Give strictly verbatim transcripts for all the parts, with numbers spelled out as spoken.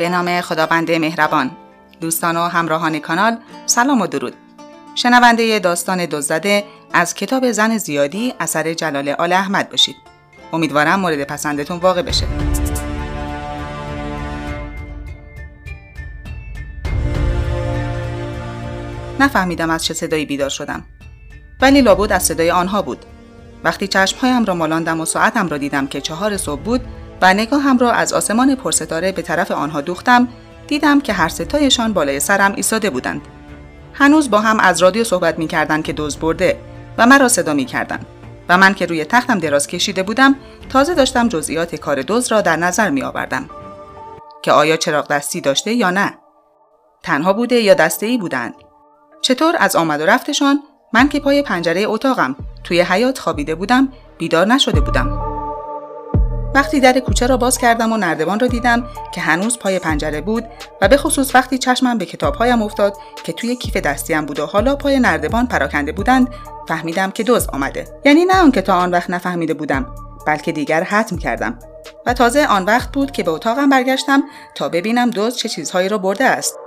به نام خداوند مهربان. دوستان و همراهان کانال سلام و درود. شنونده داستان دزد زده از کتاب زن زیادی اثر جلال آل احمد باشید. امیدوارم مورد پسندتون واقع بشه. نفهمیدم از چه صدایی بیدار شدم، ولی لابد از صدای آنها بود. وقتی چشمهایم را مالاندم و ساعتم را دیدم که چهار صبح بود و نگاهم را از آسمان پرستاره به طرف آنها دوختم، دیدم که هر ستایشان بالای سرم ایستاده بودند. هنوز با هم از رادیو صحبت می‌کردند که دزد برده و مرا صدا می‌کردند و من که روی تختم دراز کشیده بودم، تازه داشتم جزئیات کار دزد را در نظر می‌آوردم که آیا چراغ دستی داشته یا نه، تنها بوده یا دسته‌ای بودند. چطور از آمد و رفتشان من که پای پنجره اتاقم توی حیاط خوابیده بودم بیدار نشده بودم. وقتی در کوچه را باز کردم و نردبان را دیدم که هنوز پای پنجره بود و به خصوص وقتی چشمم به کتابهایم افتاد که توی کیف دستیم بود و حالا پای نردبان پراکنده بودند، فهمیدم که دزد آمده. یعنی نه آن که تا آن وقت نفهمیده بودم، بلکه دیگر حتم کردم. و تازه آن وقت بود که به اتاقم برگشتم تا ببینم دزد چه چیزهایی را برده است.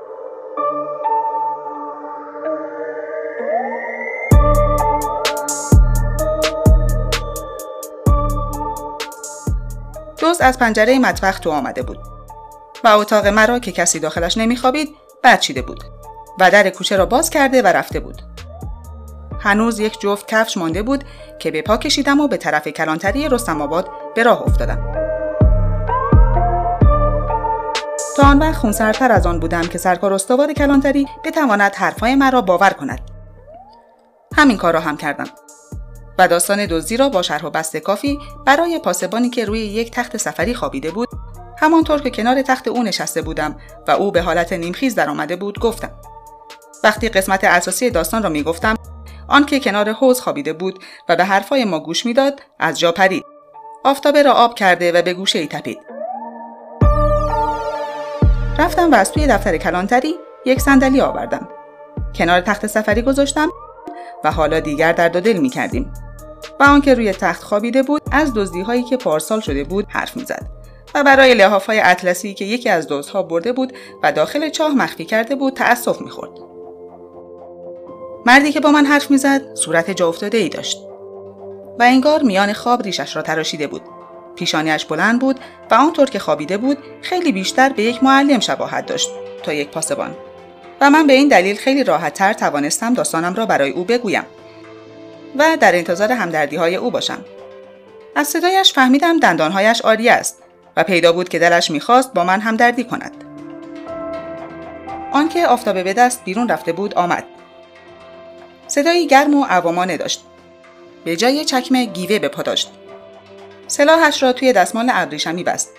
دزد از پنجره مطبخ تو آمده بود و اتاق مرا که کسی داخلش نمیخوابید بچیده بود و در کوچه را باز کرده و رفته بود. هنوز یک جفت کفش مانده بود که به پا کشیدم و به طرف کلانتری رستم آباد به راه افتادم. تا آن وقت خونسردتر از آن بودم که سرکار استوار کلانتری بتواند حرفهای مرا باور کند. همین کار را هم کردم و داستان دزدی را با شرح و بسط کافی برای پاسبانی که روی یک تخت سفری خوابیده بود، همانطور که کنار تخت او نشسته بودم و او به حالت نیمخیز در آمده بود، گفتم. وقتی قسمت اساسی داستان را می گفتم، آن که کنار حوض خوابیده بود و به حرفای ما گوش می داد از جا پرید، آفتابه را آب کرده و به گوشه ای تپید. رفتم و از توی دفتر کلانتری یک صندلی آوردم، کنار تخت سفری گذاشتم و حالا دیگر درد و دل می کردیم. و آن که روی تخت خوابیده بود از دزدی هایی که پارسال شده بود حرف می زد و برای لحاف های اطلسی که یکی از دزدها برده بود و داخل چاه مخفی کرده بود تأسف می خورد. مردی که با من حرف می زد صورت جا افتاده ای داشت و انگار میان خواب ریشش را تراشیده بود. پیشانیش بلند بود و آنطور که خوابیده بود خیلی بیشتر به یک معلم شباهت داشت تا یک پاسبان. و من به این دلیل خیلی راحت‌تر توانستم داستانم را برای او بگویم و در انتظار همدردی‌های او باشم. از صدایش فهمیدم دندانهایش عاری است و پیدا بود که دلش می‌خواست با من همدردی کند. آنکه آفتابه به دست بیرون رفته بود آمد. صدایی گرم و عوامانه داشت. به جای چکمه گیوه به پا داشت. سلاحش را توی دستمال ابریشمی بست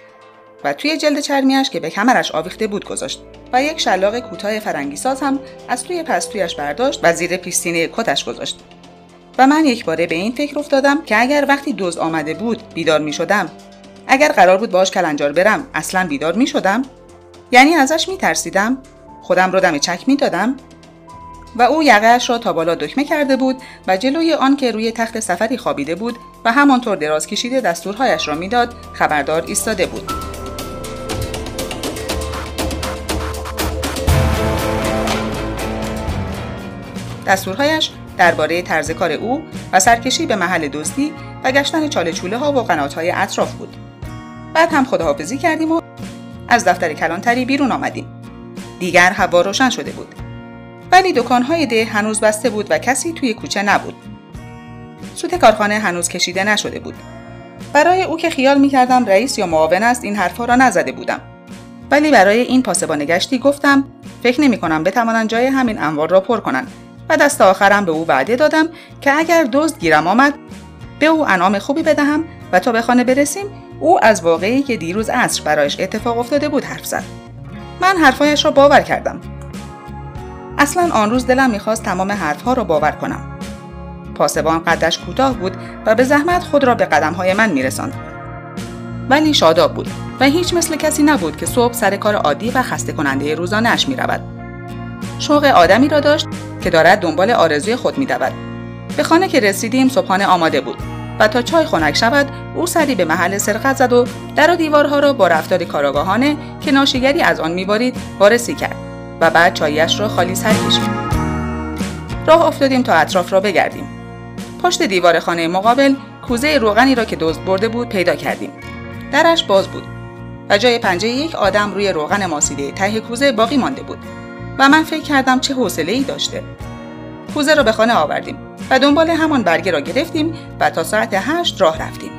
و توی جلد چرمیش که به کمرش آویخته بود گذاشت و یک شلاق کوتاه فرنگی ساز هم از توی پستویش برداشت و زیر پیستینه کتش گذاشت. و من یک باره به این فکر افتادم که اگر وقتی دزد آمده بود بیدار می شدم، اگر قرار بود باهاش کلنجار برم، اصلا بیدار می شدم؟ یعنی ازش می ترسیدم؟ خودم رو دم چک می دادم؟ و او یقه‌اش را تا بالا دکمه کرده بود و جلوی آن که روی تخت سفری خوابیده بود و همانطور دراز کشیده دستورهایش را میداد خبردار ایستاده بود. دستورهایش درباره طرز کار او و سرکشی به محل دزدی و گشتن چاله چوله ها و قنات های اطراف بود. بعد هم خداحافظی کردیم و از دفتر کلانتری بیرون آمدیم. دیگر هوا روشن شده بود، ولی دکان‌های ده هنوز بسته بود و کسی توی کوچه نبود. سوت کارخانه هنوز کشیده نشده بود. برای او که خیال می‌کردم رئیس یا معاون است این حرفا را نزده بودم، ولی برای این پاسبان گشتی گفتم فکر نمی‌کنم بتوانند جای همین انوار را پر کنند. و دست آخرم به او وعده دادم که اگر دزد گیرم آمد به او انعام خوبی بدهم و تا به خانه برسیم او از واقعی که دیروز عصر برایش اتفاق افتاده بود حرف زد. من حرفایش را باور کردم. اصلا آن روز دلم میخواست تمام حرفها را باور کنم. پاسبان قدش کوتاه بود و به زحمت خود را به قدمهای من میرساند، ولی شاداب بود و هیچ مثل کسی نبود که صبح سر کار عادی و خسته کننده روزانه‌اش میرود. شوق آدمی را داشت که دارد دنبال آرزوی خود می دود. به خانه که رسیدیم صبحانه آماده بود. و تا چای خنک شود او سری به محل سرقت زد و در و دیوارها را با رفتاری کاراگاهانه که ناشیگری از آن میبارید وارسی کرد و بعد چایش را خالی سر کشید. راه افتادیم تا اطراف را بگردیم. پشت دیوار خانه مقابل کوزه روغنی را که دزد برده بود پیدا کردیم. درش باز بود و جای پنجه یک آدم روی روغن ماسیده ته کوزه باقی مانده بود و من فکر کردم چه حوصله‌ای داشته. کوزه را به خانه آوردیم و دنبال همان برگه را گرفتیم و تا ساعت هشت راه رفتیم.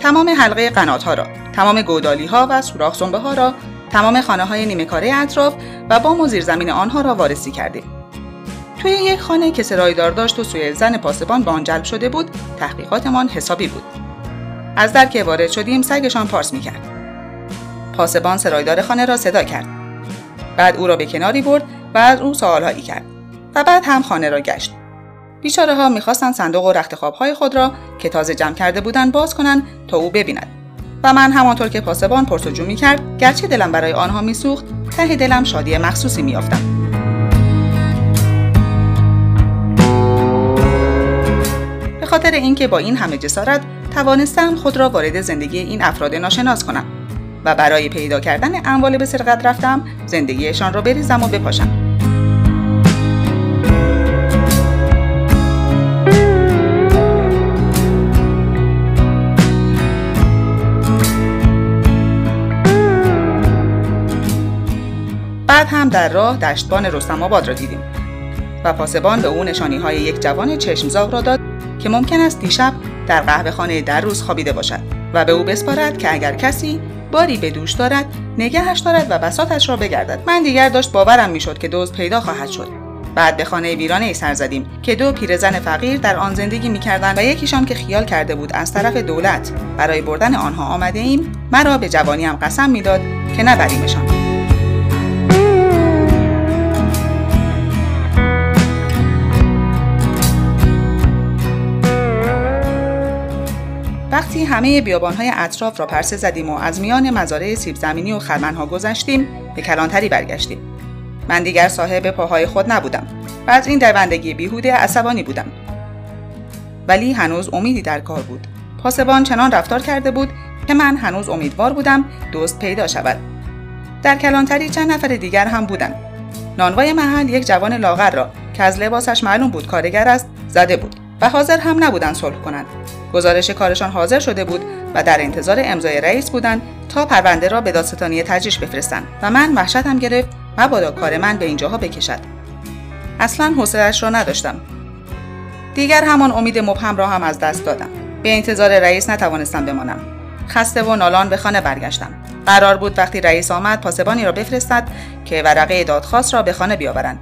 تمام حلقه قنات‌ها را، تمام گودالی‌ها و سوراخ سنبه‌ها را، تمام خانه‌های نیمه کاره اطراف و بام و زیرزمین آنها را وارسی کردیم. توی یک خانه که سرایدار داشت و سوی زن پاسبان به آن جلب شده بود، تحقیقاتمان حسابی بود. از در که وارد شدیم سگشان پارس می‌کرد. پاسبان سرایدار خانه را صدا کرد. بعد او را به کناری برد و از او سوال‌هایی کرد و بعد هم خانه را گشت. بیچاره ها می‌خواستند صندوق و رخت خواب‌های خود را که تازه جمع کرده بودند باز کنند تا او ببیند. و من همانطور که پاسبان پرس‌وجو می‌کرد، گرچه دلم برای آنها می‌سوخت، ته دلم شادی مخصوصی می‌یافتم. به خاطر اینکه با این همه جسارت توانستم خود را وارد زندگی این افراد ناشناس کنم و برای پیدا کردن اموال به سرقت رفتم زندگیشان را بریزم و بپاشم. بعد هم در راه دشتبان رستم آباد را دیدیم و پاسبان به او نشانی‌های یک جوان چشم‌زاغ را داد که ممکن است دیشب در قهوه‌خانه در روز خوابیده باشد و به او بسپارد که اگر کسی باری به دوش دارد نگهش دارد و بساطش را بگردد. من دیگر داشت باورم میشد که دزد پیدا خواهد شد. بعد به خانه ویرانه ای سر زدیم که دو پیرزن فقیر در آن زندگی میکردند و یکیشان که خیال کرده بود از طرف دولت برای بردن آنها آمده ایم، مرا به جوانیم قسم میداد که نبریمشان. وقتی همه بیابان‌های اطراف را پرسه زدیم و از میان مزارع سیب زمینی و خرمن‌ها گذشتیم، به کلانتری برگشتیم. من دیگر صاحب پاهای خود نبودم و از این دوندگی بیهوده عصبانی بودم. ولی هنوز امیدی در کار بود. پاسبان چنان رفتار کرده بود که من هنوز امیدوار بودم دزد پیدا شود. در کلانتری چند نفر دیگر هم بودند. نانوای محل یک جوان لاغر را که از لباسش معلوم بود کارگر است، زده بود و حاضر هم نبودند صلح کنند. گزارش کارشان حاضر شده بود و در انتظار امضای رئیس بودند تا پرونده را به دادستانی تجریش بفرستند و من وحشتم گرفت مبادا کار من به اینجاها بکشد. اصلا حوصله‌اش را نداشتم. دیگر همان امید مبهم را هم از دست دادم. به انتظار رئیس نتوانستم بمانم. خسته و نالان به خانه برگشتم. قرار بود وقتی رئیس آمد پاسبانی را بفرستد که ورقه دادخواست را به خانه بیاورند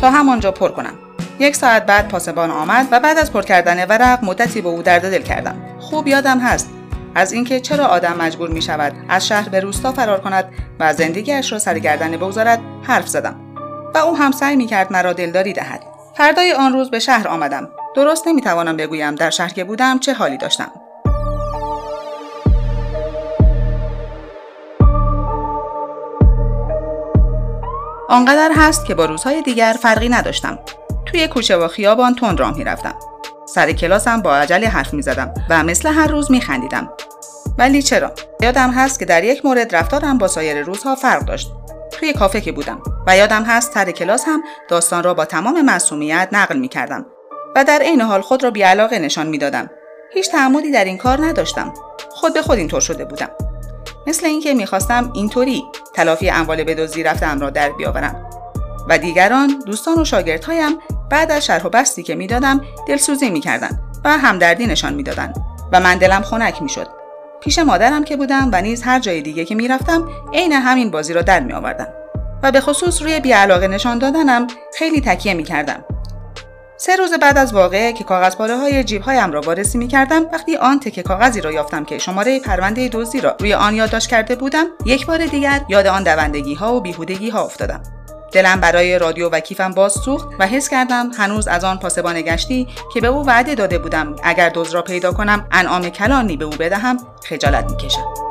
تا همانجا پر کنم. یک ساعت بعد پاسبان آمد و بعد از پر کردن ورق مدتی با او درد دل کردم. خوب یادم هست از اینکه چرا آدم مجبور می شود از شهر به روستا فرار کند و زندگیش را سر گردن بگذارد حرف زدم و او هم سعی می کرد مرا دلداری دهد. فردای آن روز به شهر آمدم. درست نمی توانم بگویم در شهر که بودم چه حالی داشتم. آنقدر هست که با روزهای دیگر فرقی نداشتم. توی کوچه و خیابان تند راه می‌رفتم. سر کلاسم با عجله حرف می‌زدم و مثل هر روز می‌خندیدم. ولی چرا؟ یادم هست که در یک مورد رفتارم با سایر روزها فرق داشت. توی کافه که بودم و یادم هست سر کلاس هم داستان را با تمام معصومیت نقل می‌کردم و در عین حال خود را بی‌علاقه نشان می‌دادم. هیچ تعمدی در این کار نداشتم. خود به خود اینطور شده بودم. مثل اینکه می‌خواستم اینطوری تلافی اموال به دزدی رفته‌ام را در بیاورم. و دیگران دوستان و شاگردهایم بعد از شرح و بستی که میدادم دلسوزی میکردند و همدردی نشان میدادند و من دلم خنک میشد. پیش مادرم که بودم و نیز هر جای دیگه که میرفتم عین همین بازی را در میآوردم و به خصوص روی بیعلاقه نشان دادنم خیلی تکیه میکردم. سه روز بعد از واقعه که کاغذپاره های جیب هایم را وارسی میکردم، وقتی آن تکه کاغذی را یافتم که شماره پرونده دزدی را روی آن یادداشت کرده بودم، یک بار دیگر یاد آن دوندگی ها و بیهودگی ها افتادم. دلم برای رادیو و کیفم باز سوخت و حس کردم هنوز از آن پاسبان گشتی که به او وعده داده بودم اگر دزد را پیدا کنم انعام کلانی به او بدهم خجالت میکشم.